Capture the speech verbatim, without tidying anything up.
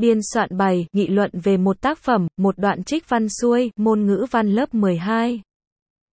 biên soạn bài, nghị luận về một tác phẩm, một đoạn trích văn xuôi, môn ngữ văn lớp mười hai.